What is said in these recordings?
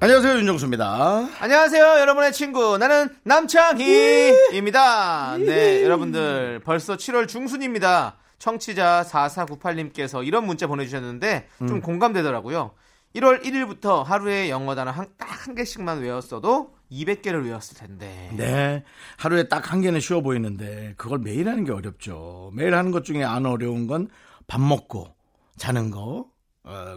안녕하세요, 윤정수입니다. 안녕하세요, 여러분의 친구 나는 남창희입니다. 네, 여러분들 벌써 7월 중순입니다. 청취자 4498님께서 이런 문자 보내주셨는데 좀 공감되더라고요. 1월 1일부터 하루에 영어 단어 딱 한 개씩만 외웠어도 200개를 외웠을 텐데. 네, 하루에 딱 한 개는 쉬워 보이는데 그걸 매일 하는 게 어렵죠. 매일 하는 것 중에 안 어려운 건 밥 먹고 자는 거,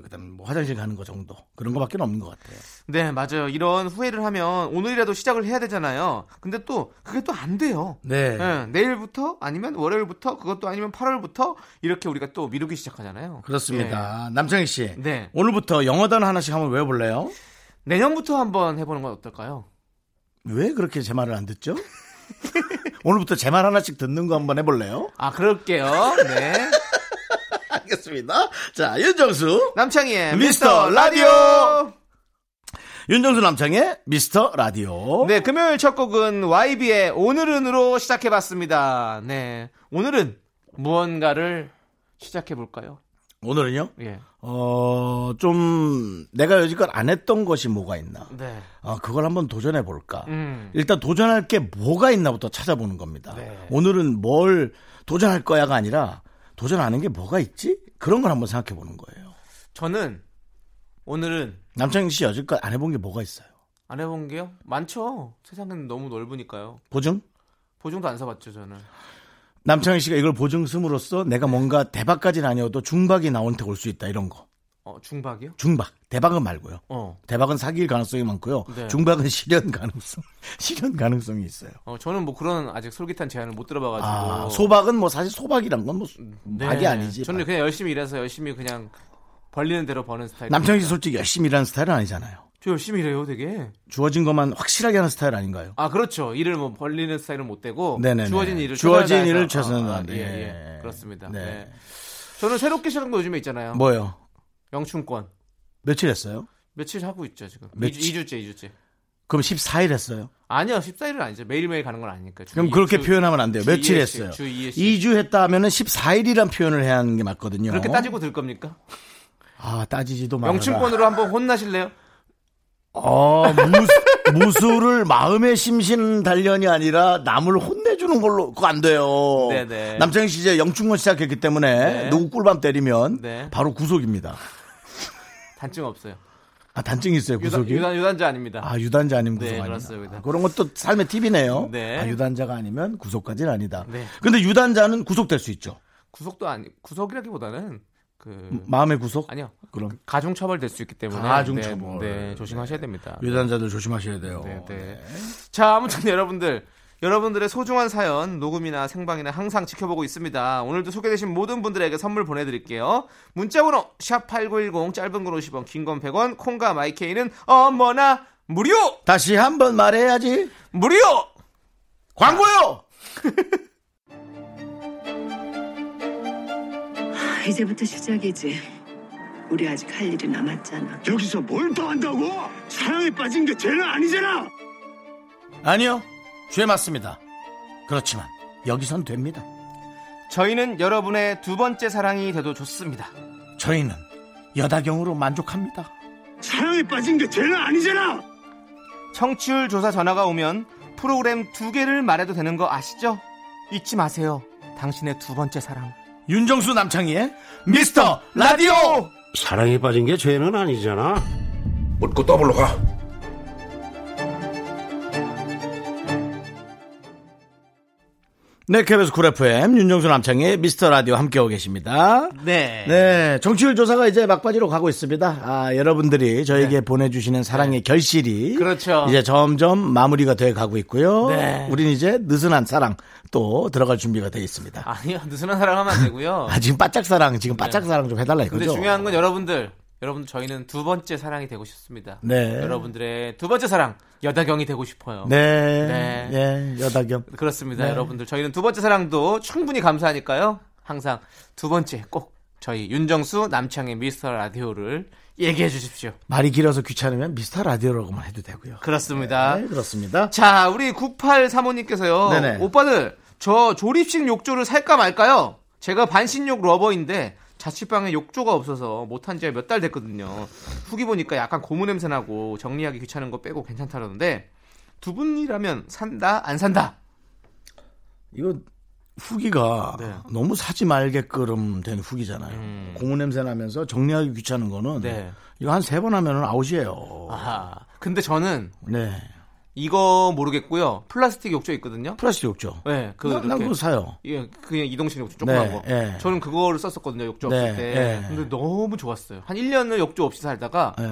그다음 뭐 화장실 가는 거 정도, 그런 거밖에 없는 것 같아요. 네, 맞아요. 이런 후회를 하면 오늘이라도 시작을 해야 되잖아요. 근데 또 그게 또 안 돼요. 네. 네, 내일부터 아니면 월요일부터, 그것도 아니면 8월부터 이렇게 우리가 또 미루기 시작하잖아요. 그렇습니다. 네. 남창희 씨, 네, 오늘부터 영어 단어 하나씩 한번 외워볼래요? 내년부터 한번 해보는 건 어떨까요? 왜 그렇게 제 말을 안 듣죠? 오늘부터 제 말 하나씩 듣는 거 한번 해볼래요? 아, 그럴게요. 네. 알겠습니다. 자, 윤정수 남창희의 미스터 라디오. 윤정수 남창희의 미스터 라디오. 네, 금요일 첫 곡은 YB의 오늘은으로 시작해봤습니다. 네, 오늘은 무언가를 시작해볼까요? 오늘은요? 예. 좀 내가 여지껏 안 했던 것이 뭐가 있나? 네. 그걸 한번 도전해볼까? 일단 도전할 게 뭐가 있나부터 찾아보는 겁니다. 네. 오늘은 뭘 도전할 거야가 아니라 도전하는 게 뭐가 있지? 그런 걸 한번 생각해 보는 거예요. 저는 오늘은, 남창희 씨 여지껏 안 해본 게 뭐가 있어요? 안 해본 게요? 많죠. 세상은 너무 넓으니까요. 보증? 보증도 안 사봤죠, 저는. 남창희 씨가 이걸 보증 쓰므로써 내가 뭔가 대박까지는 아니어도 중박이 나한테 올 수 있다, 이런 거. 중박이요? 중박. 대박은 말고요. 대박은 사기일 가능성이 많고요. 네. 중박은 실현 가능성이 있어요. 저는 뭐 그런 아직 솔깃한 제안을 못 들어봐가지고. 소박은 뭐 사실 소박이란 건 뭐 네, 박이 아니지. 저는 그냥 열심히 일해서 열심히 그냥 벌리는 대로 버는 스타일. 남창희 씨 솔직히 열심히 일하는 스타일은 아니잖아요. 저 열심히 일해요, 되게. 주어진 것만 확실하게 하는 스타일 아닌가요? 아, 그렇죠. 일을 뭐 벌리는 스타일은 못 되고. 네네네. 주어진 일을 최선을 다하는. 예, 예. 그렇습니다. 네. 네. 저는 새롭게 시작한 거 요즘에 있잖아요. 뭐요? 영춘권. 며칠 했어요? 며칠 하고 있죠, 지금. 2주째. 그럼 14일 했어요? 아니요, 14일은 아니죠. 매일매일 가는 건 아니니까. 그럼 그렇게 표현하면 안 돼요. 며칠 2회씩, 했어요. 2주 했다 하면은 14일이란 표현을 해야 하는 게 맞거든요. 그렇게 따지고 들 겁니까? 아, 따지지도 말아라. 영춘권으로 한번 혼나실래요? 무술을 마음의 심신 단련이 아니라 남을 혼내주는 걸로, 그거 안 돼요. 네네. 남창희 씨 이제 영춘권 시작했기 때문에, 네, 누구 꿀밤 때리면, 네, 바로 구속입니다. 단증 없어요. 아, 단증이 있어요, 구속이? 유단자 아닙니다. 아, 유단자 아니면 구속, 네, 아니다. 그렇습니다. 그런 것도 삶의 팁이네요. 네. 아, 유단자가 아니면 구속까지는 아니다. 네. 근데 유단자는 구속될 수 있죠. 구속이라기보다는 마음의 구속? 아니요. 그럼 가중처벌 될 수 있기 때문에. 가중처벌. 네, 네, 조심하셔야 됩니다. 유단자들 조심하셔야 돼요. 네, 네. 네. 자, 아무튼 여러분들의 소중한 사연, 녹음이나 생방이나 항상 지켜보고 있습니다. 오늘도 소개되신 모든 분들에게 선물 보내드릴게요. 문자번호 샵8910, 짧은 건 50원, 긴 건 100원, 콩과 마이케이는 어머나 무료! 다시 한번 말해야지. 무료! 광고요! 이제부터 시작이지. 우리 아직 할 일이 남았잖아. 여기서 뭘 더 한다고? 사랑에 빠진 게 죄는 아니잖아. 아니요, 죄 맞습니다. 그렇지만 여기선 됩니다. 저희는 여러분의 두 번째 사랑이 돼도 좋습니다. 저희는 여다경으로 만족합니다. 사랑에 빠진 게 죄는 아니잖아. 청취율 조사 전화가 오면 프로그램 2개를 말해도 되는 거 아시죠? 잊지 마세요, 당신의 두 번째 사랑. 윤정수 남창희의 미스터 라디오. 사랑에 빠진 게 죄는 아니잖아. 묻고 더블로 가. 네, KBS 쿨 FM 윤정수 남창희의 미스터 라디오 함께하고 계십니다. 네. 네, 정치율 조사가 이제 막바지로 가고 있습니다. 아, 여러분들이 저에게, 네, 보내주시는 사랑의, 네, 결실이, 그렇죠, 이제 점점 마무리가 돼 가고 있고요. 네. 우린 이제 느슨한 사랑 또 들어갈 준비가 돼 있습니다. 아니요, 느슨한 사랑 하면 안 되고요. 지금 바짝 사랑, 지금 바짝, 네, 사랑 좀 해달라 이거죠. 근데 중요한 건 여러분들 여러분 저희는 두 번째 사랑이 되고 싶습니다. 네. 여러분들의 두 번째 사랑 여다경이 되고 싶어요. 네. 네. 네. 여다경. 그렇습니다. 네. 여러분들 저희는 두 번째 사랑도 충분히 감사하니까요. 항상 두 번째 꼭 저희 윤정수 남창의 미스터 라디오를 얘기해 주십시오. 말이 길어서 귀찮으면 미스터 라디오라고만 해도 되고요. 그렇습니다. 네, 그렇습니다. 자, 우리 9835님께서요. 네네. 오빠들 저 조립식 욕조를 살까 말까요? 제가 반신욕 러버인데 자취방에 욕조가 없어서 못한 지가 몇 달 됐거든요. 후기 보니까 약간 고무 냄새 나고 정리하기 귀찮은 거 빼고 괜찮다라는데 두 분이라면 산다 안 산다? 이거 후기가 네. 너무 사지 말게끔 된 후기잖아요. 고무 냄새 나면서 정리하기 귀찮은 거는 네. 이거 한 3번 하면은 아웃이에요. 아하. 근데 저는 네. 이거 모르겠고요. 플라스틱 욕조 있거든요. 플라스틱 욕조. 네, 난 그거 사요. 예, 그냥 이동식 욕조 조그만 네, 거. 예. 저는 그거를 썼었거든요. 욕조 네, 없을 때. 예. 근데 너무 좋았어요. 한 1년을 욕조 없이 살다가 예.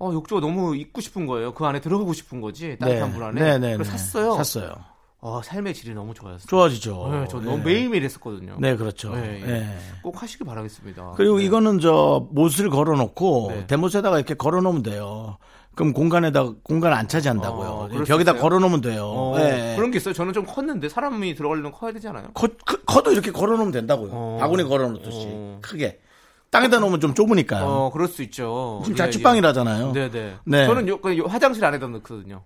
욕조가 너무 있고 싶은 거예요. 그 안에 들어가고 싶은 거지. 따뜻한 물 안에. 네, 네, 네. 샀어요. 샀어요. 삶의 질이 너무 좋아졌어요. 좋아지죠. 네, 저 너무 매일매일 했었거든요. 네, 그렇죠. 네, 예. 네. 꼭 하시길 바라겠습니다. 그리고 네. 이거는 못을 걸어놓고 네. 대못에다가 이렇게 걸어놓으면 돼요. 그럼 공간 안 차지한다고요. 벽에다 있어요? 걸어놓으면 돼요. 네. 그런 게 있어요. 저는 좀 컸는데 사람이 들어가려면 커야 되지 않아요? 커도 이렇게 걸어놓으면 된다고요. 바구니 걸어놓듯이 크게. 땅에다 놓으면 좀 좁으니까요. 그럴 수 있죠. 지금 자취방이라잖아요. 네네. 네. 저는 그냥 화장실 안에다 넣거든요.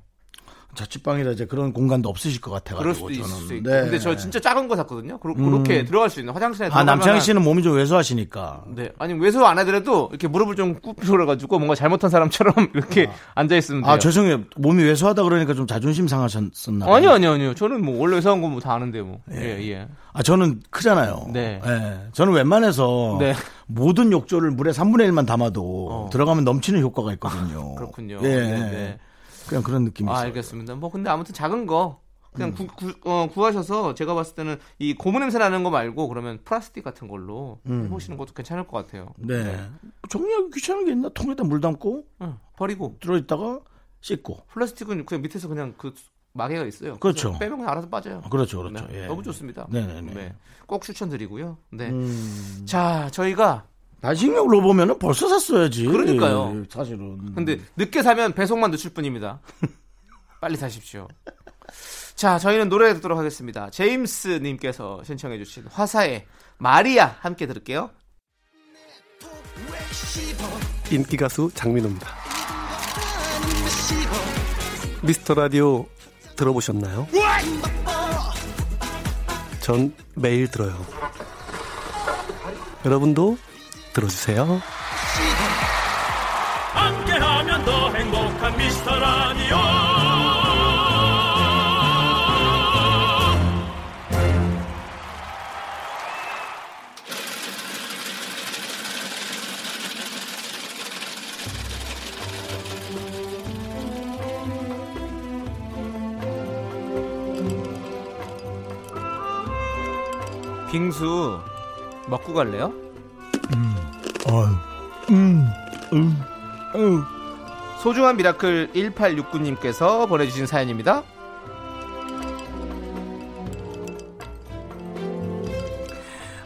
자취방이라 이제 그런 공간도 없으실 것 같아가지고. 그럴 수도 있을 수 있고. 네. 근데 저 진짜 작은 거 샀거든요. 그렇게 들어갈 수 있는 화장실에. 아, 남창희 씨는 몸이 좀 왜소하시니까. 네. 아니 왜소 안 하더라도 이렇게 무릎을 좀 굽혀가지고 뭔가 잘못한 사람처럼 이렇게 앉아 있으면 돼요. 아 죄송해요. 몸이 왜소하다 그러니까 좀 자존심 상하셨나? 아니요. 저는 뭐 원래 왜소한 건 뭐 다 아는데 뭐. 예. 아 저는 크잖아요. 네. 예. 저는 웬만해서 네. 모든 욕조를 물에 3분의 1만 담아도 들어가면 넘치는 효과가 있거든요. 그렇군요. 예. 네. 그냥 그런 느낌이 있어요. 알겠습니다. 뭐 근데 아무튼 작은 거 그냥 구하셔서 제가 봤을 때는 이 고무 냄새 나는 거 말고 그러면 플라스틱 같은 걸로 해보시는 것도 괜찮을 것 같아요. 네. 네. 정리하기 귀찮은 게 있나? 통에다 물 담고 버리고 들어있다가 씻고. 플라스틱은 그냥 밑에서 그냥 그 마개가 있어요. 그렇죠. 빼면 알아서 빠져요. 그렇죠. 네. 예. 너무 좋습니다. 네네네. 네. 꼭 추천드리고요. 네. 자 저희가. 단식욕 로보면은 벌써 샀어야지. 그러니까요. 사실은. 근데 늦게 사면 배송만 늦출 뿐입니다. 빨리 사십시오. 자, 저희는 노래 듣도록 하겠습니다. 제임스님께서 신청해주신 화사의 마리아 함께 들을게요. 인기가수 장민호입니다. 미스터 라디오 들어보셨나요? 전 매일 들어요. 여러분도 들어주세요. 함께하면 더 행복한 미스터 라디오. 빙수 먹고 갈래요? 소중한 미라클 1869님께서 보내주신 사연입니다.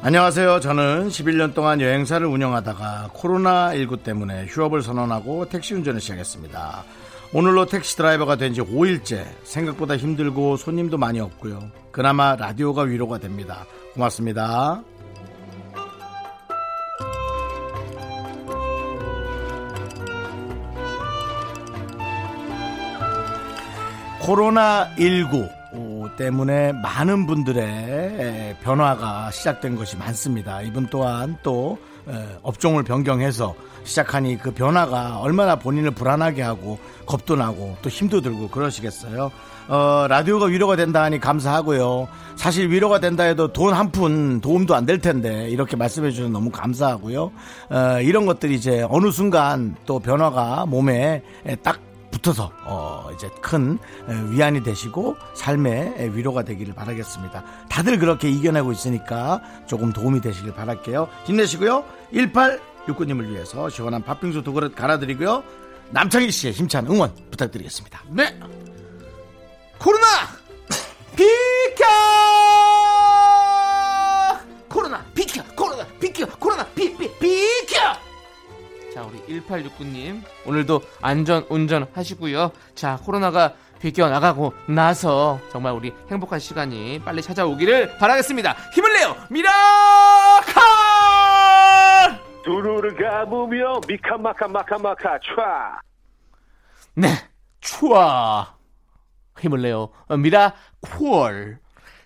안녕하세요. 저는 11년 동안 여행사를 운영하다가 코로나19 때문에 휴업을 선언하고 택시 운전을 시작했습니다. 오늘로 택시 드라이버가 된 지 5일째. 생각보다 힘들고 손님도 많이 없고요. 그나마 라디오가 위로가 됩니다. 고맙습니다. 코로나19 때문에 많은 분들의 변화가 시작된 것이 많습니다. 이분 또한 또 업종을 변경해서 시작하니 그 변화가 얼마나 본인을 불안하게 하고 겁도 나고 또 힘도 들고 그러시겠어요. 라디오가 위로가 된다 하니 감사하고요. 사실 위로가 된다 해도 돈 한 푼 도움도 안 될 텐데 이렇게 말씀해 주셔서 너무 감사하고요. 이런 것들이 이제 어느 순간 또 변화가 몸에 딱 붙어서 이제 큰 위안이 되시고 삶의 위로가 되기를 바라겠습니다. 다들 그렇게 이겨내고 있으니까 조금 도움이 되시길 바랄게요. 힘내시고요. 1869님을 위해서 시원한 팥빙수 2그릇 갈아드리고요. 남창희 씨의 힘찬 응원 부탁드리겠습니다. 네. 코로나 비켜. 코로나 비켜. 코로나 비켜. 코로나 비켜. 자 자, 우리 1869님 오늘도 안전 운전하시고요. 자, 코로나가 비껴나가고 나서 정말 우리 행복한 시간이 빨리 찾아오기를 바라겠습니다. 힘을 내요, 미라카! 두루루 가보며 미카마카마카마카 촤. 네, 촤. 힘을 내요, 미라콜.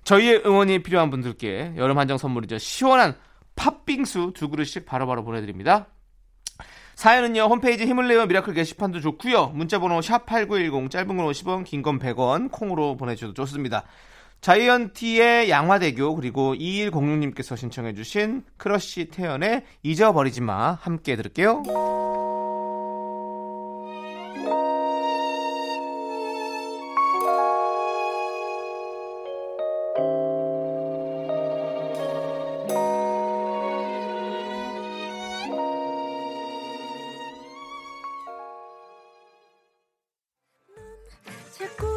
저희의 응원이 필요한 분들께 여름 한정 선물이죠. 시원한 팥빙수 2그릇씩 바로바로 보내드립니다. 사연은요, 홈페이지 힘을 내요 미라클 게시판도 좋고요. 문자번호 샵8910, 짧은 건 50원, 긴 건 100원, 콩으로 보내주셔도 좋습니다. 자이언티의 양화대교, 그리고 2106님께서 신청해 주신 크러쉬 태연의 잊어버리지 마 함께 들을게요.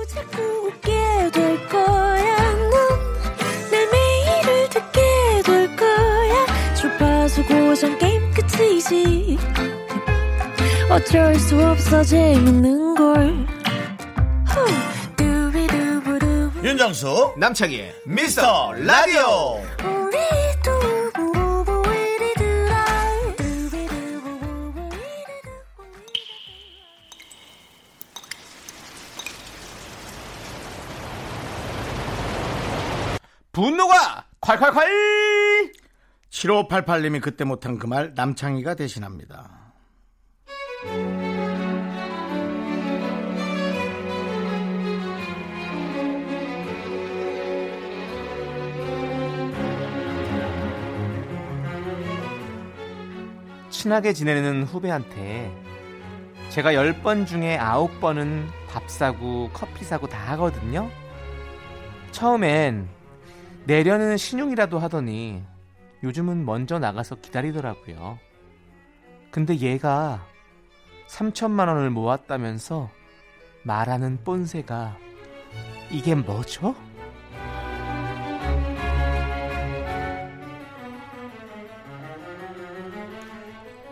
자꾸 웃게 될 거야. 넌내 매일을 듣게 될 거야. 주파수 고정 게임 끝이지. 어쩔 수 없어 재밌는걸. 윤정수 남창희 미스터 라디오. 분노가 콸콸콸. 7588님이 그때 못한 그 말 남창희가 대신합니다. 친하게 지내는 후배한테 제가 10번 중에 9번은 밥 사고 커피 사고 다 하거든요. 처음엔 내려는 신용이라도 하더니 요즘은 먼저 나가서 기다리더라고요. 근데 얘가 3,000만 원을 모았다면서 말하는 뽐새가 이게 뭐죠?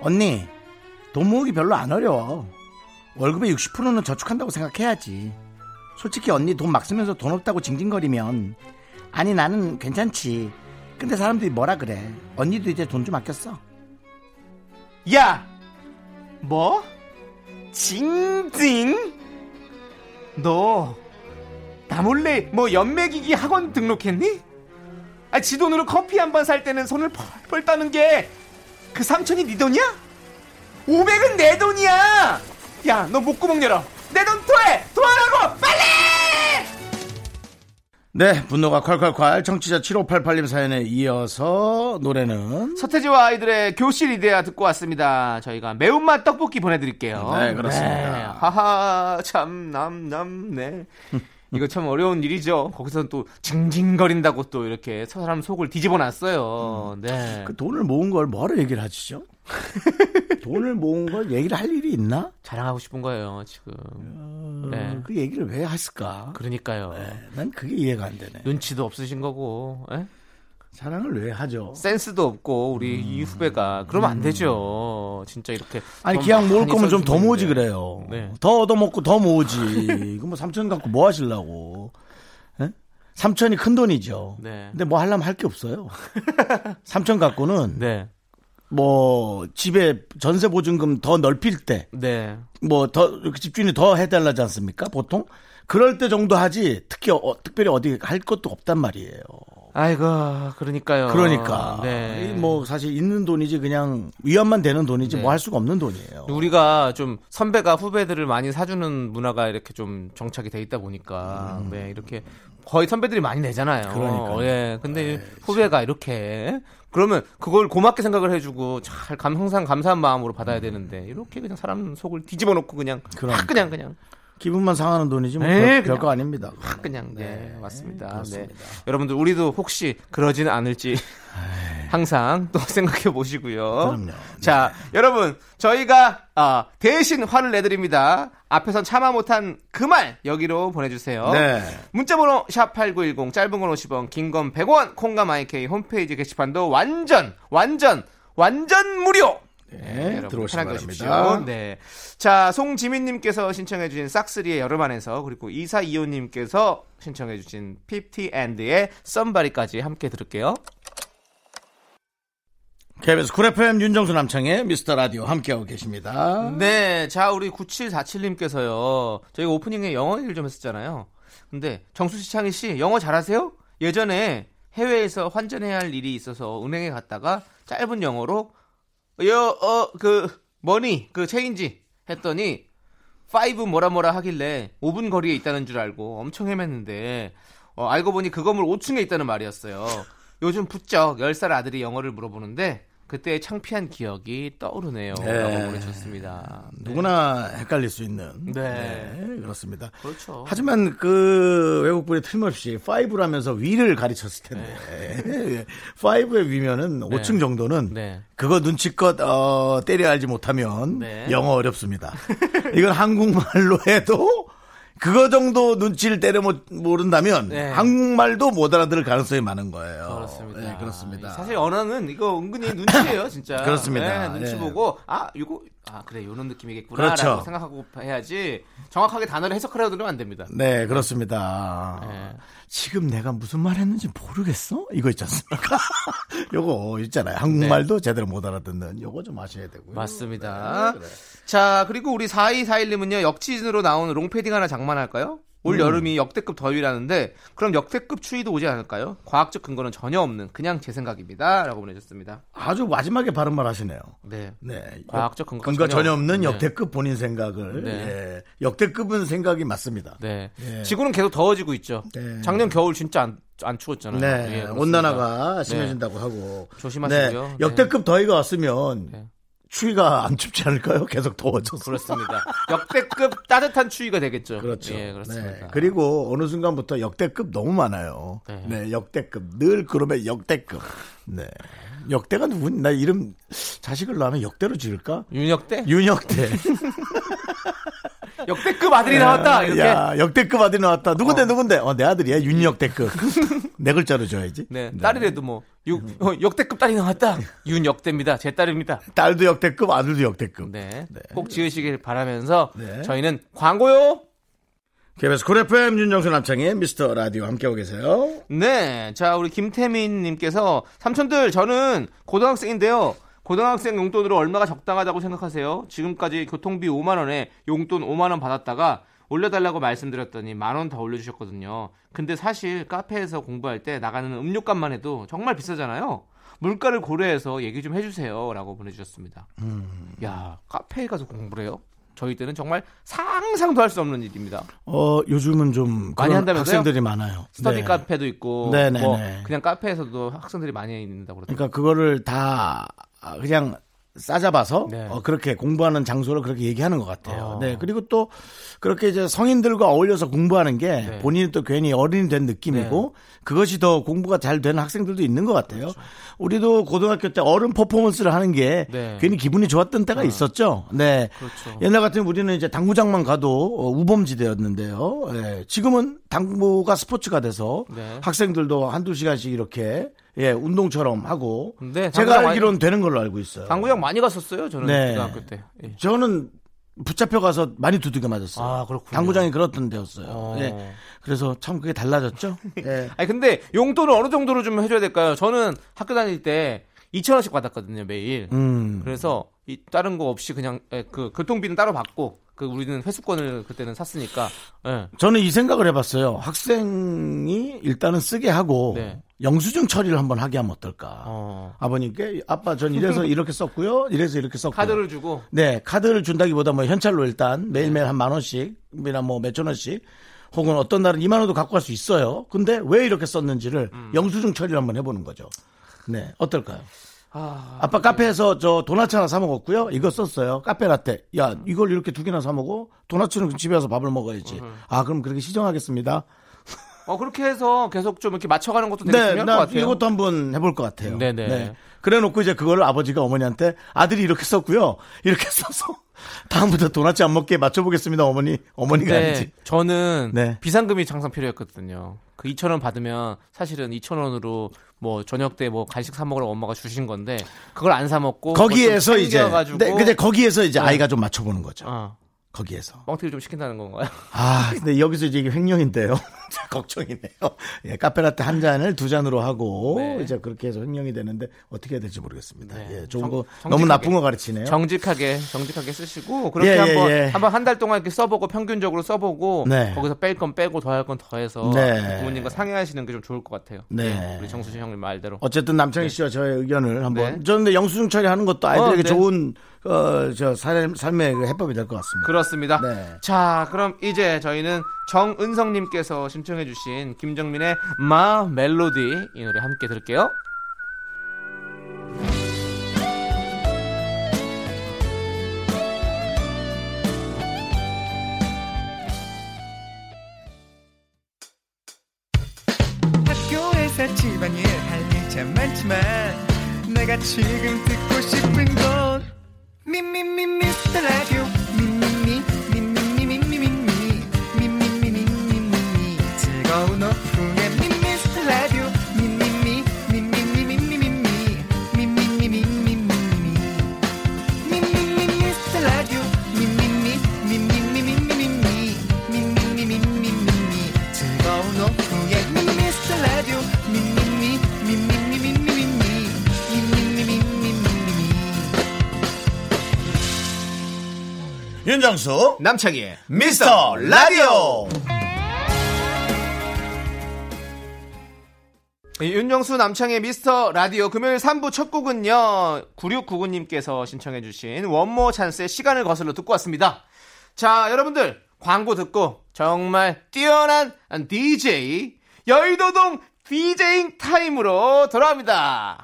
언니, 돈 모으기 별로 안 어려워. 월급의 60%는 저축한다고 생각해야지. 솔직히 언니 돈 막 쓰면서 돈 없다고 징징거리면 아니 나는 괜찮지. 근데 사람들이 뭐라 그래. 언니도 이제 돈 좀 아꼈어. 야! 뭐? 징징? 너 나 몰래 뭐 연매기기 학원 등록했니? 아, 지 돈으로 커피 한 번 살 때는 손을 펄펄 따는 게 그 3,000이 네 돈이야? 500은 내 돈이야! 야, 너 목구멍 열어. 내 돈 토해! 토하라고! 빨리! 네, 분노가 콸콸콸. 청취자 7588님 사연에 이어서 노래는 서태지와 아이들의 교실 이데아 듣고 왔습니다. 저희가 매운맛 떡볶이 보내드릴게요. 네, 그렇습니다. 네. 하하 참 남남네. 이거 참 어려운 일이죠. 거기서는 또 징징거린다고 또 이렇게 사람 속을 뒤집어놨어요. 네. 그 돈을 모은 걸 뭐로 얘기를 하시죠? 돈을 모은 걸 얘기를 할 일이 있나? 자랑하고 싶은 거예요 지금. 네. 그 얘기를 왜 했을까? 그러니까요. 네, 난 그게 이해가 안 되네. 눈치도 없으신 거고. 네? 자랑을 왜 하죠? 센스도 없고 우리 이 후배가 그러면 안 되죠. 진짜 이렇게. 아니 기왕 모을 거면 좀 더 모으지 그래요. 네. 더 얻어먹고 더 모으지. 이거 뭐 3,000 갖고 뭐 하시려고? 3,000이 큰 돈이죠. 네. 근데 뭐 하려면 할 게 없어요. 3,000 갖고는. 네. 뭐 집에 전세 보증금 더 넓힐 때, 네, 뭐 더 집주인이 더 해달라지 않습니까? 보통 그럴 때 정도 하지. 특히 특별히 어디 할 것도 없단 말이에요. 아이고, 그러니까요. 그러니까, 네, 뭐 사실 있는 돈이지 그냥 위안만 되는 돈이지. 네. 뭐 할 수가 없는 돈이에요. 우리가 좀 선배가 후배들을 많이 사주는 문화가 이렇게 좀 정착이 돼 있다 보니까, 네, 이렇게 거의 선배들이 많이 내잖아요. 그러니까, 예, 근데 후배가 이렇게. 그러면 그걸 고맙게 생각을 해주고 잘 항상 감사한 마음으로 받아야 되는데 이렇게 그냥 사람 속을 뒤집어 놓고 그냥 그러니까. 그냥 기분만 상하는 돈이지 뭐 별거 아닙니다. 확 그냥. 네, 네, 맞습니다. 네. 여러분들 우리도 혹시 그러진 않을지 항상 또 생각해 보시고요. 그럼요. 자, 네. 여러분 저희가 대신 화를 내드립니다. 앞에선 참아 못한 그 말 여기로 보내주세요. 네. 문자번호 샵8910, 짧은 건 50원, 긴 건 100원, 콩과 마이케이 홈페이지 게시판도 완전 무료. 네, 들어오시기 바랍니다. 네. 자, 송지민님께서 신청해주신 싹쓰리의 여름 안에서, 그리고 2425님께서 신청해주신 50&의 썸바리까지 함께 들을게요. KBS 쿨 FM 윤정수 남창의 미스터 라디오 함께하고 계십니다. 네, 자, 우리 9747님께서요, 저희가 오프닝에 영어 얘기를 좀 했었잖아요. 근데 정수씨, 창희씨 영어 잘하세요? 예전에 해외에서 환전해야 할 일이 있어서 은행에 갔다가 짧은 영어로 머니, 체인지 했더니 5 뭐라 하길래 5분 거리에 있다는 줄 알고 엄청 헤맸는데 알고 보니 그 건물 5층에 있다는 말이었어요. 요즘 부쩍 10살 아들이 영어를 물어보는데 그때의 창피한 기억이 떠오르네요. 네. 라고 보내주셨습니다. 네. 누구나 헷갈릴 수 있는. 네. 네. 그렇습니다. 그렇죠. 하지만 그 외국분이 틀림없이 5라면서 위를 가르쳤을 텐데. 5의 위면은 5층 정도는 그거 눈치껏 때려 알지 못하면 영어 어렵습니다. 이건 한국말로 해도 그거 정도 눈치를 때려 모른다면 한국말도 못 알아들을 가능성이 많은 거예요. 그렇습니다. 네, 그렇습니다. 사실 언어는 이거 은근히 눈치예요, 진짜. 그렇습니다. 네, 눈치 보고 그래 이런 느낌이겠구나 그렇죠. 라고 생각하고 해야지 정확하게 단어를 해석하려고 들으면 안 됩니다. 네, 그렇습니다. 네. 지금 내가 무슨 말 했는지 모르겠어? 이거 있지 않습니까? 요거 있잖아요. 한국말도 제대로 못 알아듣는 요거 좀 아셔야 되고요. 맞습니다. 네, 그래. 자, 그리고 우리 4241님은요, 역지진으로 나온 롱패딩 하나 장만할까요? 올 여름이 역대급 더위라는데 그럼 역대급 추위도 오지 않을까요? 과학적 근거는 전혀 없는 그냥 제 생각입니다. 라고 보내주셨습니다. 아주 마지막에 바른 말 하시네요. 네. 네. 과학적 근거 전혀 없는 역대급 본인 생각을. 네. 예. 역대급은 생각이 맞습니다. 네. 예. 지구는 계속 더워지고 있죠. 네. 작년 겨울 진짜 안 추웠잖아요. 네. 예, 온난화가 심해진다고 하고. 조심하시고요. 네. 역대급 더위가 왔으면 추위가 안 춥지 않을까요? 계속 더워져서. 그렇습니다. 역대급 따뜻한 추위가 되겠죠. 그렇죠. 예, 그렇습니다. 네. 그리고 어느 순간부터 역대급 너무 많아요. 네, 네 역대급. 늘 그러면 역대급. 네. 역대가 누군? 나 이름 자식을 낳으면 역대로 지을까? 윤역대? 윤역대. 역대급 아들이 나왔다. 이렇게. 야, 역대급 아들이 나왔다. 누군데? 내 아들이야. 윤역대급. 내 글자로 줘야지. 네. 네. 딸이라도 뭐 역대급 딸이 나왔다. 윤역대입니다. 제 딸입니다. 딸도 역대급, 아들도 역대급. 네. 네. 꼭 지으시길 바라면서 저희는 광고요. KBS 쿨 FM 윤정수 남창의 미스터 라디오 함께하고 계세요. 네. 자, 우리 김태민 님께서 삼촌들 저는 고등학생인데요. 고등학생 용돈으로 얼마가 적당하다고 생각하세요? 지금까지 교통비 5만원에 용돈 5만원 받았다가 올려달라고 말씀드렸더니 만원 더 올려주셨거든요. 근데 사실 카페에서 공부할 때 나가는 음료값만 해도 정말 비싸잖아요. 물가를 고려해서 얘기 좀 해주세요. 라고 보내주셨습니다. 야, 카페에 가서 공부를 해요? 저희 때는 정말 상상도 할 수 없는 일입니다. 요즘은 좀 많이 한다면서요? 학생들이 많아요. 스터디 카페도 있고 뭐 그냥 카페에서도 학생들이 많이 있는다고 그러더라고요. 그러니까 그거를 다 그냥 싸잡아서 그렇게 공부하는 장소를 그렇게 얘기하는 것 같아요. 네, 그리고 또 그렇게 이제 성인들과 어울려서 공부하는 게 본인이 또 괜히 어른이 된 느낌이고 그것이 더 공부가 잘 되는 학생들도 있는 것 같아요. 그렇죠. 우리도 고등학교 때 어른 퍼포먼스를 하는 게 괜히 기분이 좋았던 때가 있었죠. 네, 그렇죠. 옛날 같으면 우리는 이제 당구장만 가도 우범지대였는데요. 네. 지금은 당구가 스포츠가 돼서 학생들도 한두 시간씩 이렇게 운동처럼 하고 제가 알기로는 되는 걸로 알고 있어요. 당구장 많이 갔었어요. 저는 고등학교 때. 예. 저는 붙잡혀 가서 많이 두들겨 맞았어요. 아, 그렇군요. 당구장이 그렇던 데였어요. 네. 그래서 참 그게 달라졌죠. 네. 아니 근데 용돈을 어느 정도로 좀 해줘야 될까요? 저는 학교 다닐 때 2,000원씩 받았거든요 매일. 그래서 다른 거 없이 그냥 그 교통비는 따로 받고. 우리는 회수권을 그때는 샀으니까. 네. 저는 이 생각을 해봤어요. 학생이 일단은 쓰게 하고 영수증 처리를 한번 하게 하면 어떨까. 아버님께 아빠 전 이래서 이렇게 썼고요. 이래서 이렇게 썼고요. 카드를 주고. 네. 카드를 준다기보다 뭐 현찰로 일단 매일매일 한 만원씩이나 뭐 몇천원씩 혹은 어떤 날은 2만원도 갖고 갈 수 있어요. 근데 왜 이렇게 썼는지를 영수증 처리를 한번 해보는 거죠. 네. 어떨까요? 아빠 카페에서 저 도넛 하나 사 먹었고요. 이거 썼어요. 카페 라떼. 야, 이걸 이렇게 두 개나 사 먹어? 도넛은 집에 와서 밥을 먹어야지. 그럼 그렇게 시정하겠습니다. 그렇게 해서 계속 좀 이렇게 맞춰가는 것도 되게 중요할 것 같아요. 이것도 한번 해볼 것 같아요. 네네. 네. 그래 놓고 이제 그걸 아버지가 어머니한테 아들이 이렇게 썼고요. 이렇게 써서 다음부터 도넛이 안 먹게 맞춰보겠습니다. 어머니가 아니지. 저는 비상금이 항상 필요했거든요. 그 2,000원 받으면 사실은 2,000원으로 뭐 저녁 때 뭐 간식 사 먹으라고 엄마가 주신 건데 그걸 안 사 먹고 거기에서 이제 근데 거기에서 이제 아이가 좀 맞춰보는 거죠. 거기에서 뻥튀기 좀 시킨다는 건가요? 아 근데 여기서 이제 이게 횡령인데요. 걱정이네요. 예, 카페라떼 한 잔을 두 잔으로 하고 네. 이제 그렇게 해서 횡령이 되는데 어떻게 해야 될지 모르겠습니다. 네. 예, 좋은 거 너무 나쁜 거 가르치네요. 정직하게 쓰시고 그렇게 한번 한 달 동안 이렇게 써보고 평균적으로 써보고 네. 거기서 뺄 건 빼고 더할 건 더해서 네. 부모님과 상의하시는 게 좀 좋을 것 같아요. 네. 우리 정수진 형님 말대로. 어쨌든 남창희 씨와 저의 의견을 한번. 네. 저는 영수증 처리하는 것도 아이들에게 네. 좋은 저 삶의 해법이 될 것 같습니다. 그렇습니다. 네. 자, 그럼 이제 저희는 정은성님께서 신청해주신 김정민의 마 멜로디 이 노래 함께 들을게요. 학교에서 집안일 할 일 참 많지만 내가 지금 듣고 싶은 건 미미미 미스터 라디오 윤정수 남창희의 미스터 라디오. 윤정수 남창희의 미스터 라디오 금요일 3부 첫 곡은요 9699님께서 신청해주신 원모 찬스의 시간을 거슬러 듣고 왔습니다. 자 여러분들 광고 듣고 정말 뛰어난 DJ 여의도동 DJing 타임으로 돌아옵니다.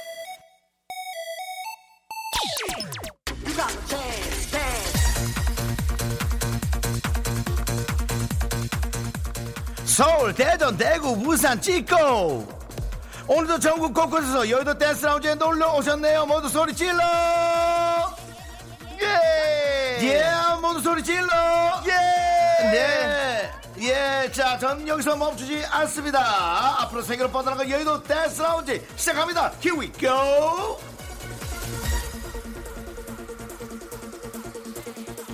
서울, 대전, 대구, 부산, 찍고 오늘도 전국 곳곳에서 여의도 댄스 라운지에 놀러 오셨네요. 모두 소리 질러. 예. 예, 모두 소리 질러. 예. 네. 예, 자, 전 여기서 멈추지 않습니다. 앞으로 세계로 뻗어나간 여의도 댄스 라운지 시작합니다. Here we go.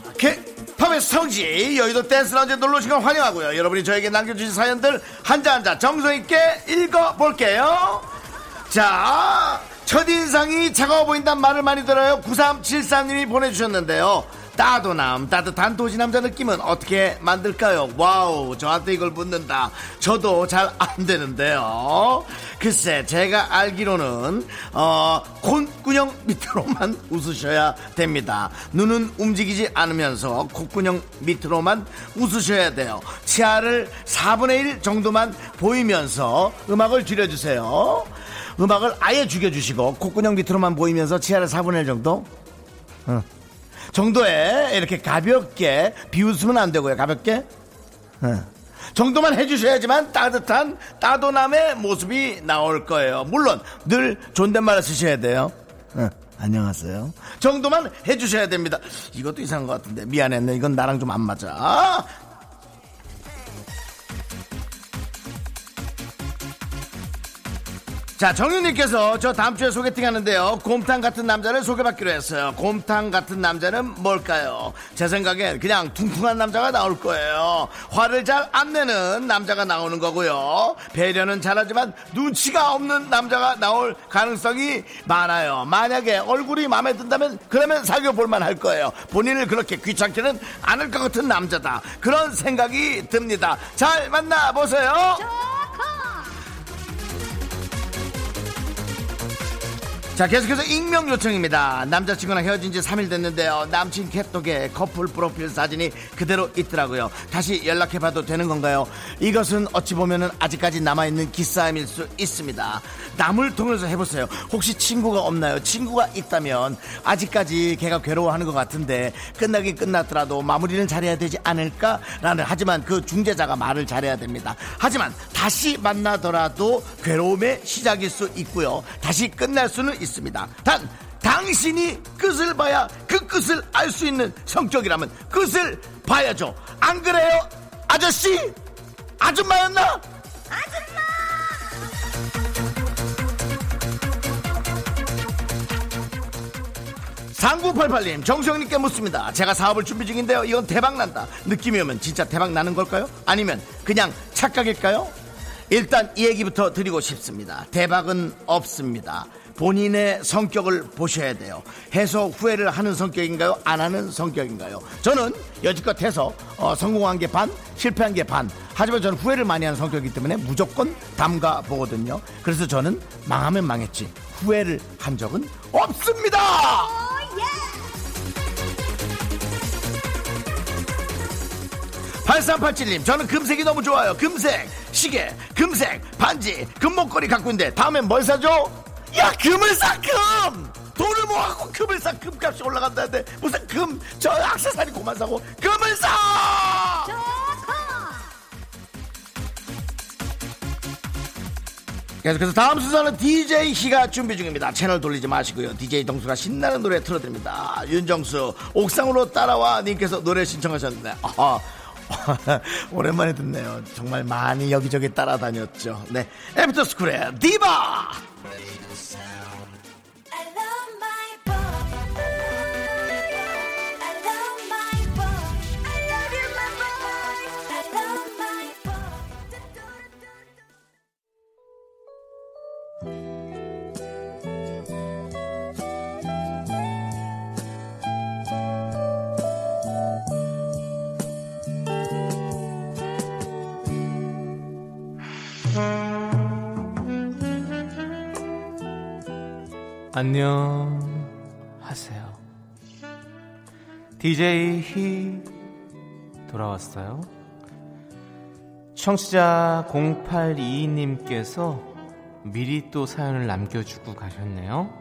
오케이. 팝의 성지 여의도 댄스 라운지에 놀러오신 걸 환영하고요. 여러분이 저에게 남겨주신 사연들 한자 한자 정성있게 읽어볼게요. 자, 첫인상이 차가워 보인다는 말을 많이 들어요. 9374님이 보내주셨는데요. 따도남 따뜻한 도시남자 느낌은 어떻게 만들까요? 와우, 저한테 이걸 묻는다. 저도 잘 안되는데요. 글쎄 제가 알기로는 콧구녕 밑으로만 웃으셔야 됩니다. 눈은 움직이지 않으면서 콧구녕 밑으로만 웃으셔야 돼요. 치아를 4분의 1 정도만 보이면서 음악을 줄여주세요. 음악을 아예 죽여주시고 콧구녕 밑으로만 보이면서 치아를 4분의 1 정도? 정도에 이렇게 가볍게 비웃으면 안 되고요. 가볍게 정도만 해주셔야지만 따뜻한 따도남의 모습이 나올 거예요. 물론 늘 존댓말을 쓰셔야 돼요. 안녕하세요 정도만 해주셔야 됩니다. 이것도 이상한 것 같은데 미안했네. 이건 나랑 좀 안 맞아. 자, 정윤님께서 저 다음주에 소개팅하는데요 곰탕 같은 남자를 소개받기로 했어요. 곰탕 같은 남자는 뭘까요? 제 생각엔 그냥 퉁퉁한 남자가 나올 거예요. 화를 잘 안 내는 남자가 나오는 거고요. 배려는 잘하지만 눈치가 없는 남자가 나올 가능성이 많아요. 만약에 얼굴이 마음에 든다면 그러면 사귀어볼만 할 거예요. 본인을 그렇게 귀찮게는 않을 것 같은 남자다. 그런 생각이 듭니다. 잘 만나보세요. 자, 계속해서 익명 요청입니다. 남자친구랑 헤어진 지 3일 됐는데요. 남친 캡톡에 커플 프로필 사진이 그대로 있더라고요. 다시 연락해봐도 되는 건가요? 이것은 어찌 보면은 아직까지 남아있는 기싸움일 수 있습니다. 남을 통해서 해보세요. 혹시 친구가 없나요? 친구가 있다면 아직까지 걔가 괴로워하는 것 같은데 끝나긴 끝났더라도 마무리는 잘해야 되지 않을까라는, 하지만 그 중재자가 말을 잘해야 됩니다. 하지만 다시 만나더라도 괴로움의 시작일 수 있고요. 다시 끝날 수는 있습니다. 단 당신이 끝을 봐야 그 끝을 알 수 있는 성격이라면 끝을 봐야죠. 안 그래요? 아저씨? 아줌마였나? 아줌마! 상구팔팔님, 정수영님께 묻습니다. 제가 사업을 준비 중인데요. 이건 대박난다 느낌이 오면 진짜 대박나는 걸까요? 아니면 그냥 착각일까요? 일단 이 얘기부터 드리고 싶습니다. 대박은 없습니다. 본인의 성격을 보셔야 돼요. 해서 후회를 하는 성격인가요? 안 하는 성격인가요? 저는 여지껏 해서 성공한 게 반, 실패한 게 반. 하지만 저는 후회를 많이 하는 성격이기 때문에 무조건 담가 보거든요. 그래서 저는 망하면 망했지 후회를 한 적은 없습니다. Oh, yeah. 8387님, 저는 금색이 너무 좋아요. 금색 시계, 금색 반지, 금목걸이 갖고 있는데 다음엔 뭘 사죠? 야, 금을 사, 금! 돈을 모아갖고 금을 사, 금값이 올라간다는데 무슨 금, 저 액세서리 그만 사고 금을 사! 계속해서 다음 순서는 DJ희가 준비 중입니다. 채널 돌리지 마시고요. DJ 동수가 신나는 노래 틀어드립니다. 윤정수, 옥상으로 따라와 님께서 노래 신청하셨는데 오랜만에 듣네요. 정말 많이 여기저기 따라다녔죠. 네, 애프터스쿨의 디바! 안녕하세요. DJ 희 돌아왔어요. 청취자 0822님께서 미리 또 사연을 남겨주고 가셨네요.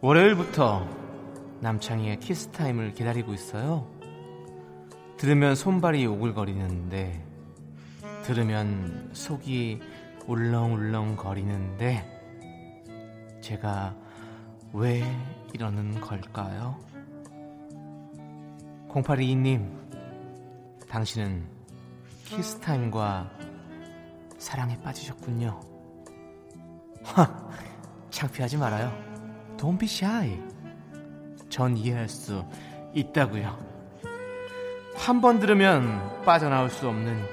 월요일부터 남창희의 키스타임을 기다리고 있어요. 들으면 손발이 오글거리는데, 들으면 속이 울렁울렁 거리는데 제가 왜 이러는 걸까요? 0822님, 당신은 키스타임과 사랑에 빠지셨군요. 창피하지 말아요. Don't be shy. 전 이해할 수 있다고요. 한 번 들으면 빠져나올 수 없는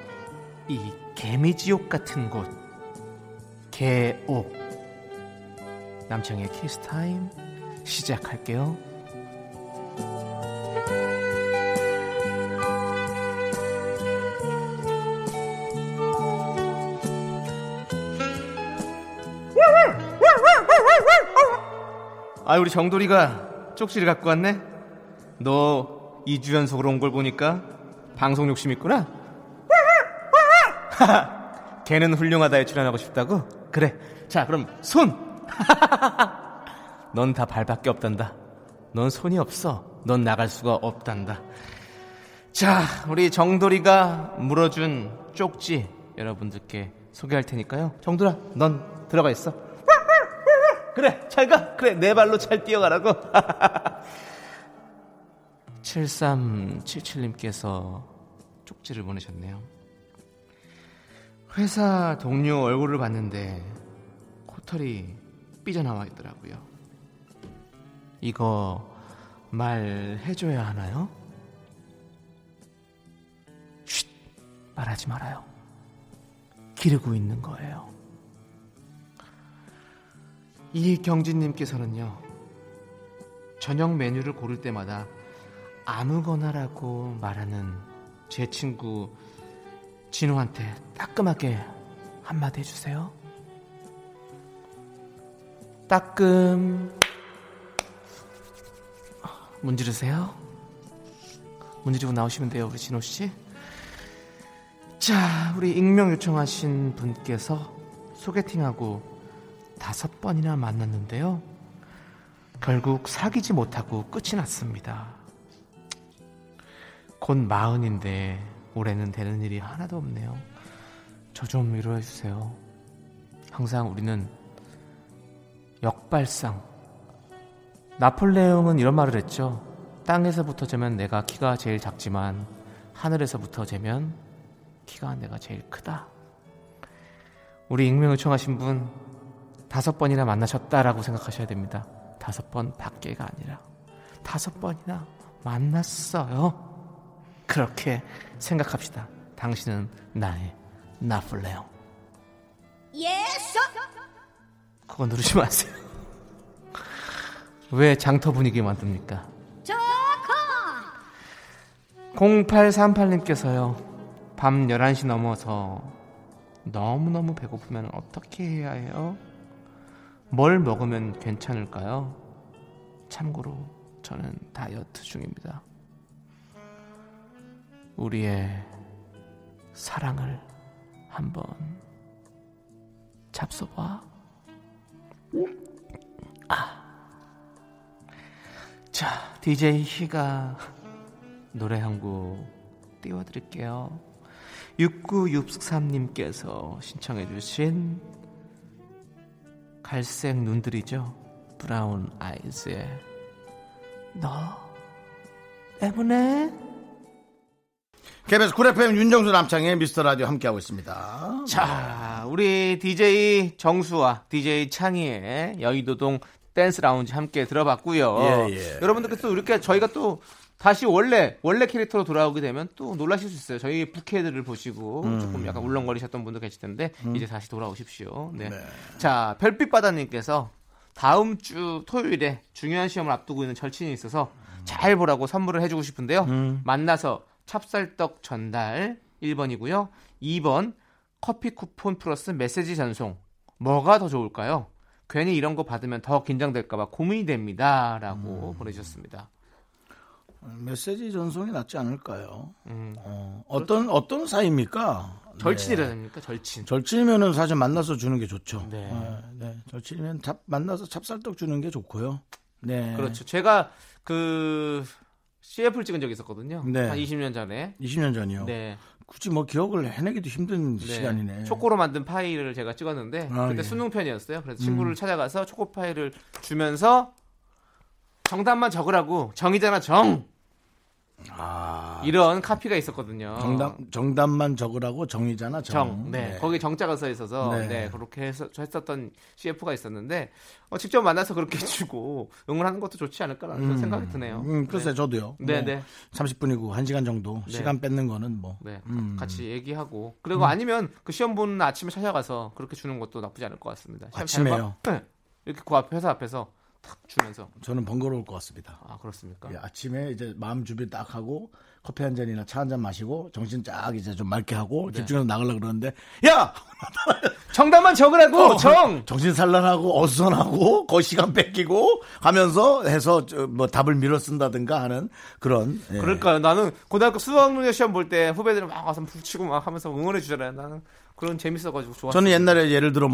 이 개미지옥 같은 곳, 개옥. 남창의 키스타임 시작할게요. 우리 정돌이가 쪽지를 갖고 왔네. 너 2주 연속으로 온 걸 보니까 방송 욕심 있구나. 걔는 훌륭하다에 출연하고 싶다고? 그래, 자 그럼 손! 넌 다 발밖에 없단다. 넌 손이 없어. 넌 나갈 수가 없단다. 자, 우리 정돌이가 물어준 쪽지 여러분들께 소개할 테니까요. 정돌아, 넌 들어가 있어. 그래, 잘 가. 그래, 내 발로 잘 뛰어가라고. 7377님께서 쪽지를 보내셨네요. 회사 동료 얼굴을 봤는데 코털이 삐져나와 있더라고요. 이거 말해줘야 하나요? 쉿! 말하지 말아요. 기르고 있는 거예요. 이경진님께서는요, 저녁 메뉴를 고를 때마다 아무거나라고 말하는 제 친구 진우한테 따끔하게 한마디 해주세요. 따끔. 문지르세요. 문지르고 나오시면 돼요, 우리 진호 씨. 자, 우리 익명 요청하신 분께서 소개팅하고 5번이나 만났는데요. 결국 사귀지 못하고 끝이 났습니다. 곧 40인데 올해는 되는 일이 하나도 없네요. 저 좀 위로해 주세요. 항상 우리는 역발상. 나폴레옹은 이런 말을 했죠. 땅에서부터 재면 내가 키가 제일 작지만 하늘에서부터 재면 키가 내가 제일 크다. 우리 익명 요청하신 분 5번이나 만나셨다라고 생각하셔야 됩니다. 5번 밖에가 아니라 5번이나 만났어요. 그렇게 생각합시다. 당신은 나의 나폴레옹. 예스. 그거 누르지 마세요. 왜 장터 분위기 만듭니까? 조커. 0838님께서요. 밤 11시 넘어서 너무너무 배고프면 어떻게 해야 해요? 뭘 먹으면 괜찮을까요? 참고로 저는 다이어트 중입니다. 우리의 사랑을 한번 잡숴봐. 아. 자, DJ 희가 노래 한 곡 띄워드릴게요. 6963님께서 신청해주신 갈색 눈들이죠. 브라운 아이즈의 너 때문에. KBS 쿨 FM 윤정수 남창의 미스터라디오 함께하고 있습니다. 자, 우리 DJ 정수와 DJ 창희의 여의도동 댄스 라운지 함께 들어봤고요. 예. 여러분들께서 이렇게 저희가 또 다시 원래 캐릭터로 돌아오게 되면 또 놀라실 수 있어요. 저희 부캐들을 보시고 조금 약간 울렁거리셨던 분도 계실 텐데 이제 다시 돌아오십시오. 네. 자, 별빛바다님께서 다음 주 토요일에 중요한 시험을 앞두고 있는 절친이 있어서 잘 보라고 선물을 해주고 싶은데요. 만나서 찹쌀떡 전달 1번이고요. 2번 커피 쿠폰 플러스 메시지 전송. 뭐가 더 좋을까요? 괜히 이런 거 받으면 더 긴장될까봐 고민이 됩니다. 라고 보내주셨습니다. 메시지 전송이 낫지 않을까요? 어떤 사이입니까? 절친이라 됩니까? 절친. 절친이면 사실 만나서 주는 게 좋죠. 네. 절친이면 만나서 찹쌀떡 주는 게 좋고요. 네. 그렇죠. 제가 CF를 찍은 적이 있었거든요. 네. 한 20년 전에. 20년 전이요? 네. 굳이 기억을 해내기도 힘든 시간이네. 초코로 만든 파이를 제가 찍었는데 그때 수능편이었어요. 그래서 친구를 찾아가서 초코파이를 주면서 정답만 적으라고 정이잖아 정! 이런 카피가 있었거든요. 정답만 적으라고 정이잖아 정. 네. 거기 정자가 써 있어서 네, 그렇게 했었던 CF가 있었는데 직접 만나서 그렇게 주고 응원하는 것도 좋지 않을까라는 생각이 드네요. 글쎄 저도요. 네. 30분이고 1시간 정도 시간 뺏는 거는 같이 얘기하고 그리고 아니면 그 시험 보는 아침에 찾아가서 그렇게 주는 것도 나쁘지 않을 것 같습니다. 아침에요? 이렇게 회사 앞에서 탁 주면서. 저는 번거로울 것 같습니다. 아, 그렇습니까? 예, 아침에 이제 마음 준비 딱 하고 커피 한 잔이나 차 한 잔 마시고 정신 쫙 이제 좀 맑게 하고 집중해서 나가려고 그러는데 야! 정답만 적으라고! 정! 정신 산란하고 어수선하고 거의 시간 뺏기고 하면서 해서 답을 밀어 쓴다든가 하는 그런. 예. 그럴까요? 나는 고등학교 수학능력 시험 볼 때 후배들이 막 와서 부치고 막 하면서 응원해 주잖아요. 나는. 그런 재밌어가지고 좋았어요. 저는 옛날에 예를 들어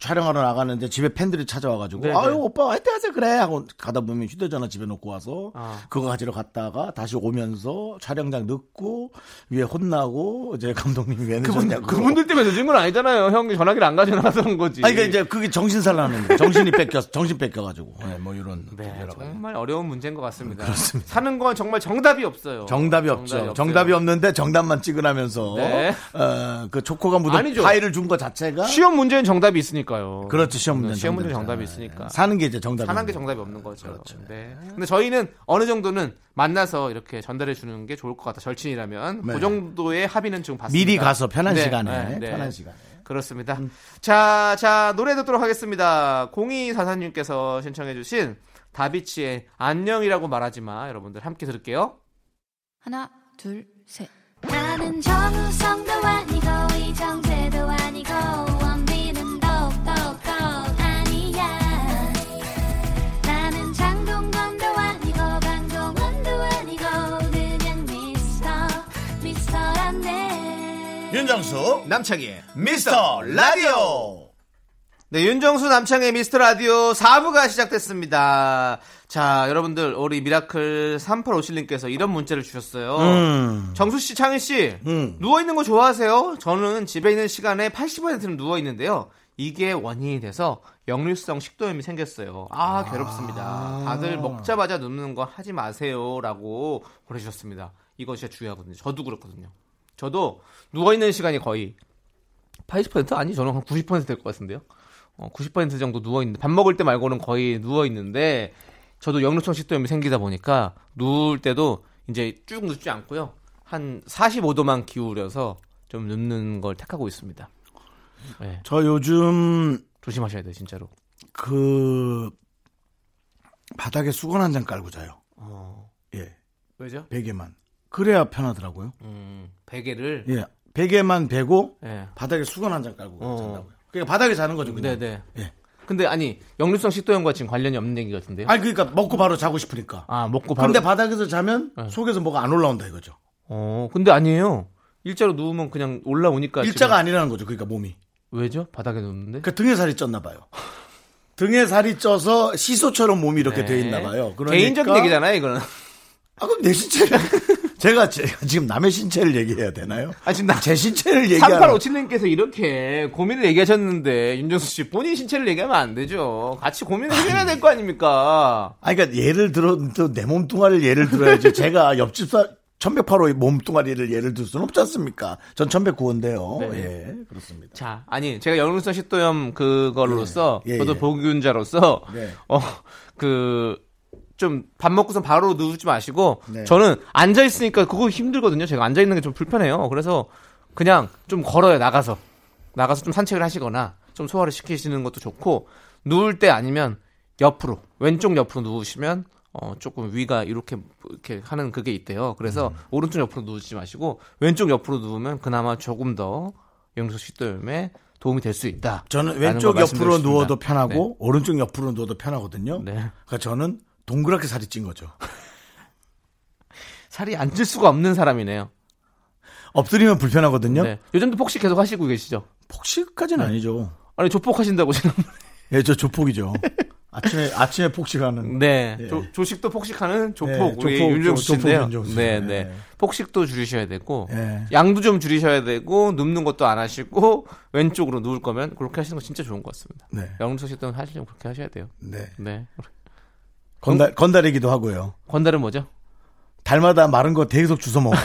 촬영하러 나가는데 집에 팬들이 찾아와가지고 아유 오빠 화이트 하세요 그래 하고 가다 보면 휴대전화 집에 놓고 와서 그거 가지러 갔다가 다시 오면서 촬영장 늦고 위에 혼나고 이제 감독님이 왜 늦었냐고. 그분들 때문에 늦은 건 아니잖아요. 형이 전화기를 안 가지고 나서 온 거지. 아니 그러니까 이제 그게 정신살라는 거예요. 정신 뺏겨가지고 이런. 네, 정말 어려운 문제인 것 같습니다. 그렇습니다. 사는 건 정말 정답이 없어요. 정답이 없죠. 정답이 없는데 정답만 찍으라면서 그 초코가 묻은 파일을 준 거 자체가 시험 문제는 정답이 있으니까요. 그렇죠. 시험 문제는 정답이 있으니까 사는 게 이제 정답이 없는 거죠. 그렇죠. 네. 근데 저희는 어느 정도는 만나서 이렇게 전달해 주는 게 좋을 것 같다. 절친이라면 그 정도의 합의는 지금 봤습니다. 미리 가서 편한 시간에 그렇습니다. 자, 노래 듣도록 하겠습니다. 0244님께서 신청해주신 다비치의 안녕이라고 말하지 마. 여러분들 함께 들을게요. 하나, 둘, 셋. 나는 정우성도 아니고 이정재도 아니고 원빈은 더욱더 아니야. 윤정수 남창희의 미스터 라디오. 네, 윤정수 남창희의 미스터 라디오 4부가 시작됐습니다. 자, 여러분들 우리 미라클 3857님께서 이런 문자를 주셨어요. 정수씨, 창희씨, 누워있는 거 좋아하세요? 저는 집에 있는 시간에 80%는 누워있는데요, 이게 원인이 돼서 역류성 식도염이 생겼어요. 아, 괴롭습니다. 다들 먹자마자 눕는 거 하지 마세요 라고 보내주셨습니다. 이거 진짜 중요하거든요. 저도 그렇거든요. 저도 누워있는 시간이 거의 80% 아니, 저는 한 90% 될 것 같은데요. 90% 정도 누워있는데, 밥 먹을 때 말고는 거의 누워있는데, 저도 역류성 식도염이 생기다 보니까 누울 때도 이제 쭉 눕지 않고요, 한 45도만 기울여서 좀 눕는 걸 택하고 있습니다. 네. 저 요즘 조심하셔야 돼요, 진짜로. 그 바닥에 수건 한 장 깔고 자요. 예. 왜죠? 베개만. 그래야 편하더라고요. 베개를. 예. 베개만 베고, 예, 바닥에 수건 한 장 깔고 잔다고요. 그러니까 바닥에 자는 거죠, 그냥. 네네. 예. 근데 아니, 역류성 식도염과 지금 관련이 없는 얘기 같은데요? 아니, 그러니까 먹고 바로 자고 싶으니까. 아, 먹고 바로. 근데 바닥에서 자면, 예, 속에서 뭐가 안 올라온다 이거죠. 근데 아니에요. 일자로 누우면 그냥 올라오니까. 일자가 지금 아니라는 거죠, 그러니까 몸이. 왜죠? 바닥에 누웠는데? 그러니까 등에 살이 쪘나 봐요. 등에 살이 쪄서 시소처럼 몸이 이렇게, 네, 돼 있나 봐요. 그러니까 개인적인 얘기잖아요, 이거는. 아, 그럼 내 신체를 제가 지금 남의 신체를 얘기해야 되나요? 아, 지금 제 신체를 얘기하는. 3857님께서 이렇게 고민을 얘기하셨는데, 윤정수 씨 본인 신체를 얘기하면 안 되죠. 같이 고민을 해야 될 거 아닙니까? 아, 그러니까 예를 들어 내 몸뚱아리를 예를 들어야지. 제가 옆집 1108호의 몸뚱아리를 예를 들 수는 없지 않습니까? 전 1109호인데요. 네. 예, 그렇습니다. 자, 아니, 제가 역류성 식도염 그걸로서, 예, 예, 저도 보균자로서, 예, 좀 밥 먹고선 바로 누우지 마시고, 네, 저는 앉아 있으니까 그거 힘들거든요. 제가 앉아 있는 게 좀 불편해요. 그래서 그냥 좀 걸어요. 나가서 좀 산책을 하시거나 좀 소화를 시키시는 것도 좋고, 누울 때 아니면 옆으로, 왼쪽 옆으로 누우시면 조금 위가 이렇게 하는 그게 있대요. 그래서 오른쪽 옆으로 누우지 마시고 왼쪽 옆으로 누우면 그나마 조금 더 영수 식도염에 도움이 될 수 있다. 저는 왼쪽 옆으로 누워도 편하고, 네, 오른쪽 옆으로 누워도 편하거든요. 네. 그러니까 저는 동그랗게 살이 찐 거죠. 살이 안 찔 수가 없는 사람이네요. 엎드리면 불편하거든요. 네. 요즘도 폭식 계속 하시고 계시죠? 폭식까지는, 네, 아니죠. 아니, 조폭하신다고 지난번에. 예, 저 조폭이죠. 아침에 폭식하는. 네. 예. 조식도 폭식하는 조폭. 예, 윤정수인데요. 네, 네. 예. 폭식도 줄이셔야 되고, 예, 양도 좀 줄이셔야 되고, 눕는 것도 안 하시고, 왼쪽으로 누울 거면 그렇게 하시는 거 진짜 좋은 것 같습니다. 네. 영수하시던 사실은 그렇게 하셔야 돼요. 네. 네. 건달이기도 하고요. 건달은 뭐죠? 달마다 마른 거 계속 주워 먹고.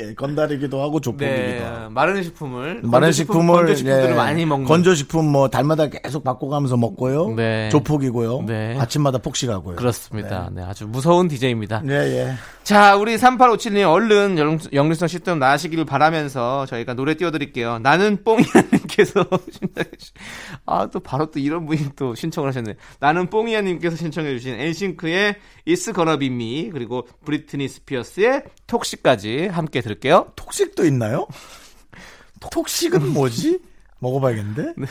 예, 건달이기도 하고 조폭이기도, 네, 하고. 마른 식품을 건조식품들을, 예, 많이 먹는. 건조식품 뭐 달마다 계속 바꿔가면서 먹고요. 네. 조폭이고요. 네. 아침마다 폭식하고요. 그렇습니다. 네, 네, 아주 무서운 DJ입니다. 네, 예. 자, 우리 3857님 얼른 역류성 식도염 나으시길 바라면서 저희가 노래 띄워드릴게요. 나는 뽕이야님께서 아, 또 바로 또 이런 분이 또 신청을 하셨네. 나는 뽕이야님께서 신청해주신 엔싱크의 It's Gonna Be Me, 그리고 브리트니 스피어스의 톡시까지 함께 들을게요. 톡식도 있나요? 톡식은 뭐지? 먹어봐야겠는데? 네.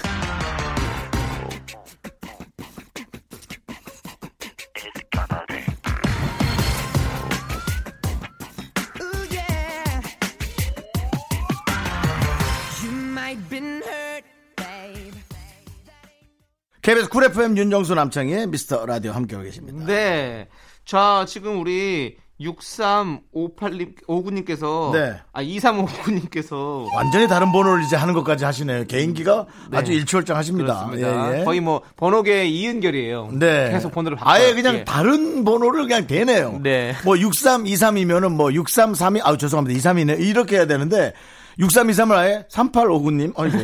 KBS 쿨 FM 윤정수 남창희의 미스터 라디오 함께하고 계십니다. 네. 자, 지금 우리 6358님, 59님께서, 네, 아, 2359님께서 완전히 다른 번호를 이제 하는 것까지 하시네요. 개인기가, 네, 아주 일취월장 하십니다. 예, 예. 거의 뭐 번호계의 이은결이에요. 네. 계속 번호를 바꿔요. 아예 그냥, 예, 다른 번호를 그냥 대네요. 네. 뭐 6323이면은 뭐 6332, 아, 죄송합니다, 23이네, 이렇게 해야 되는데 6323을 아예 3859님. 아이고.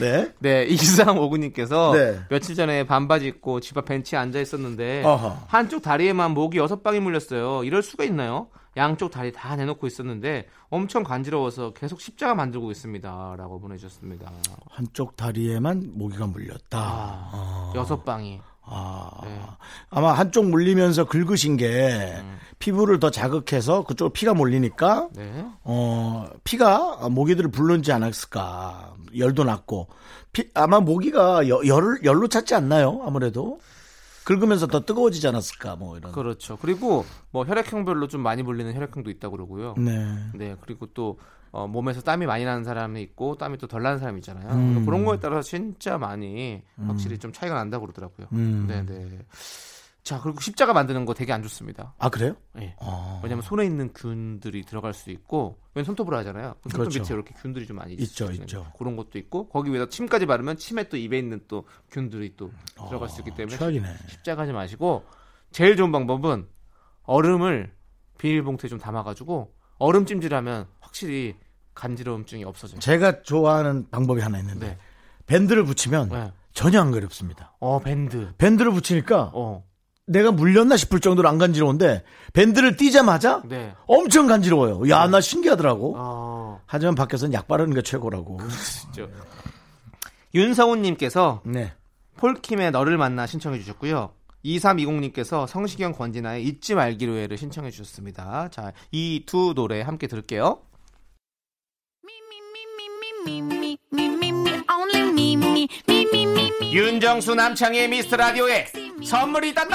네. 네, 2359님께서, 네, 며칠 전에 반바지 입고 집 앞 벤치에 앉아 있었는데, 어허, 한쪽 다리에만 모기 6방이 물렸어요. 이럴 수가 있나요? 양쪽 다리 다 내놓고 있었는데 엄청 간지러워서 계속 십자가 만들고 있습니다 라고 보내주셨습니다. 한쪽 다리에만 모기가 물렸다. 6방이. 네. 아마 한쪽 물리면서 긁으신 게, 피부를 더 자극해서 그쪽 피가 몰리니까, 네, 피가 모기들을 불러오지 않았을까. 열도 났고, 아마 모기가 열로 찾지 않나요? 아무래도 긁으면서 더 뜨거워지지 않았을까 뭐 이런. 그렇죠. 그리고 뭐 혈액형별로 좀 많이 몰리는 혈액형도 있다고 그러고요. 네. 네. 그리고 또 몸에서 땀이 많이 나는 사람이 있고 땀이 또 덜 나는 사람이 있잖아요. 그러니까 그런 거에 따라서 진짜 많이 확실히 좀 차이가 난다고 그러더라고요. 네네. 자, 그리고 십자가 만드는 거 되게 안 좋습니다. 아, 그래요? 네. 아. 왜냐면 손에 있는 균들이 들어갈 수 있고, 왜 손톱으로 하잖아요. 손톱 그렇죠. 밑에 이렇게 균들이 좀 많이 있죠. 그런 것도 있고, 거기 위에다 침까지 바르면 침에 또 입에 있는 또 균들이 또 들어갈 수 있기 때문에 최악이네. 십자가 하지 마시고, 제일 좋은 방법은 얼음을 비닐봉투에 좀 담아가지고 얼음 찜질하면 확실히 간지러움증이 없어져요. 제가 좋아하는 방법이 하나 있는데, 네. 밴드를 붙이면 네. 전혀 안 가렵습니다. 밴드를 붙이니까. 내가 물렸나 싶을 정도로 안 간지러운데 밴드를 띄자마자 네. 엄청 간지러워요. 야, 나 신기하더라고. 하지만 밖에서는 약 바르는 게 최고라고. 그렇죠. 윤성훈님께서 네. 폴킴의 너를 만나 신청해 주셨고요. 2320님께서 성시경 권진아의 잊지 말기로해를 신청해 주셨습니다. 자, 이 두 노래 함께 들을게요. 윤정수 남창의 미스터라디오에 선물이 있단다.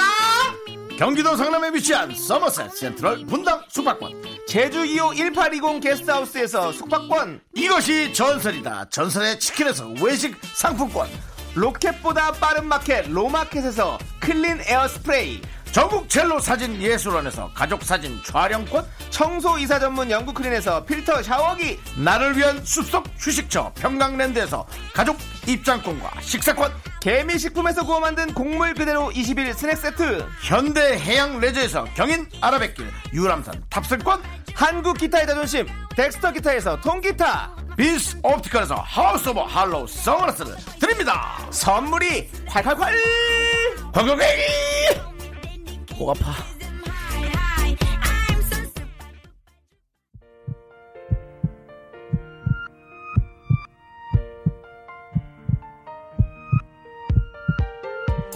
경기도 성남에 위치한 서머셋 센트럴 분당 숙박권, 제주 2호 1820 게스트하우스에서 숙박권, 이것이 전설이다 전설의 치킨에서 외식 상품권, 로켓보다 빠른 마켓 로마켓에서 클린 에어 스프레이, 전국 첼로 사진 예술원에서 가족 사진 촬영권, 청소이사 전문 영국 클린에서 필터 샤워기, 나를 위한 숲속 휴식처 평강랜드에서 가족 입장권과 식사권, 개미식품에서 구워 만든 곡물 그대로 21 스낵세트, 현대해양레저에서 경인아라뱃길 유람선 탑승권, 한국기타의 자존심 덱스터기타에서 통기타, 빈스옵티컬에서 하우스 오브 할로우 선글라스를 드립니다. 선물이 콸콸콸 광고객이 목 아파.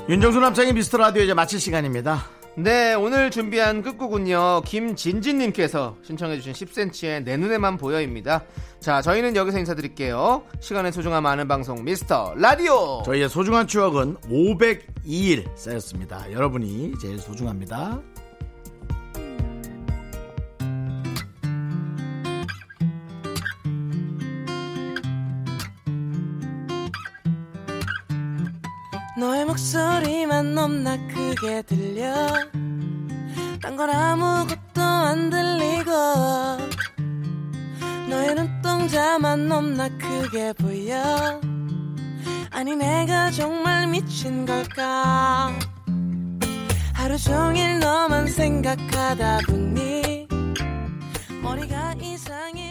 윤정수 남창의 미스터라디오 이제 마칠 시간입니다. 네, 오늘 준비한 끝곡은요, 김진진님께서 신청해주신 10cm의 내 눈에만 보여입니다. 자, 저희는 여기서 인사드릴게요. 시간의 소중함 아는 방송 미스터 라디오, 저희의 소중한 추억은 502일 쌓였습니다. 여러분이 제일 소중합니다. 너의 목소리만 넘나 크게 들려, 딴 건 아무것도 안 들리고, 너의 눈동자만 넘나 크게 보여. 아니 내가 정말 미친 걸까. 하루 종일 너만 생각하다 보니 머리가 이상해.